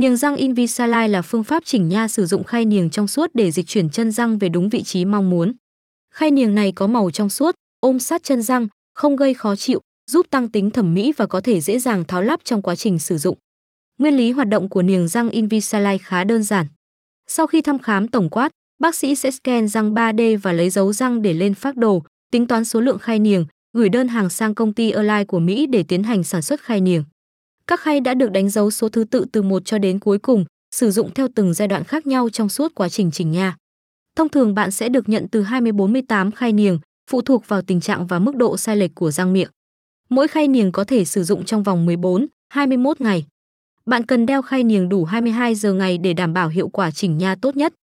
Niềng răng Invisalign là phương pháp chỉnh nha sử dụng khay niềng trong suốt để dịch chuyển chân răng về đúng vị trí mong muốn. Khay niềng này có màu trong suốt, ôm sát chân răng, không gây khó chịu, giúp tăng tính thẩm mỹ và có thể dễ dàng tháo lắp trong quá trình sử dụng. Nguyên lý hoạt động của niềng răng Invisalign khá đơn giản. Sau khi thăm khám tổng quát, bác sĩ sẽ scan răng 3D và lấy dấu răng để lên phác đồ, tính toán số lượng khay niềng, gửi đơn hàng sang công ty Align của Mỹ để tiến hành sản xuất khay niềng. Các khay đã được đánh dấu số thứ tự từ 1 cho đến cuối cùng, sử dụng theo từng giai đoạn khác nhau trong suốt quá trình chỉnh nha. Thông thường bạn sẽ được nhận từ 20-48 khay niềng, phụ thuộc vào tình trạng và mức độ sai lệch của răng miệng. Mỗi khay niềng có thể sử dụng trong vòng 14-21 ngày. Bạn cần đeo khay niềng đủ 22 giờ ngày để đảm bảo hiệu quả chỉnh nha tốt nhất.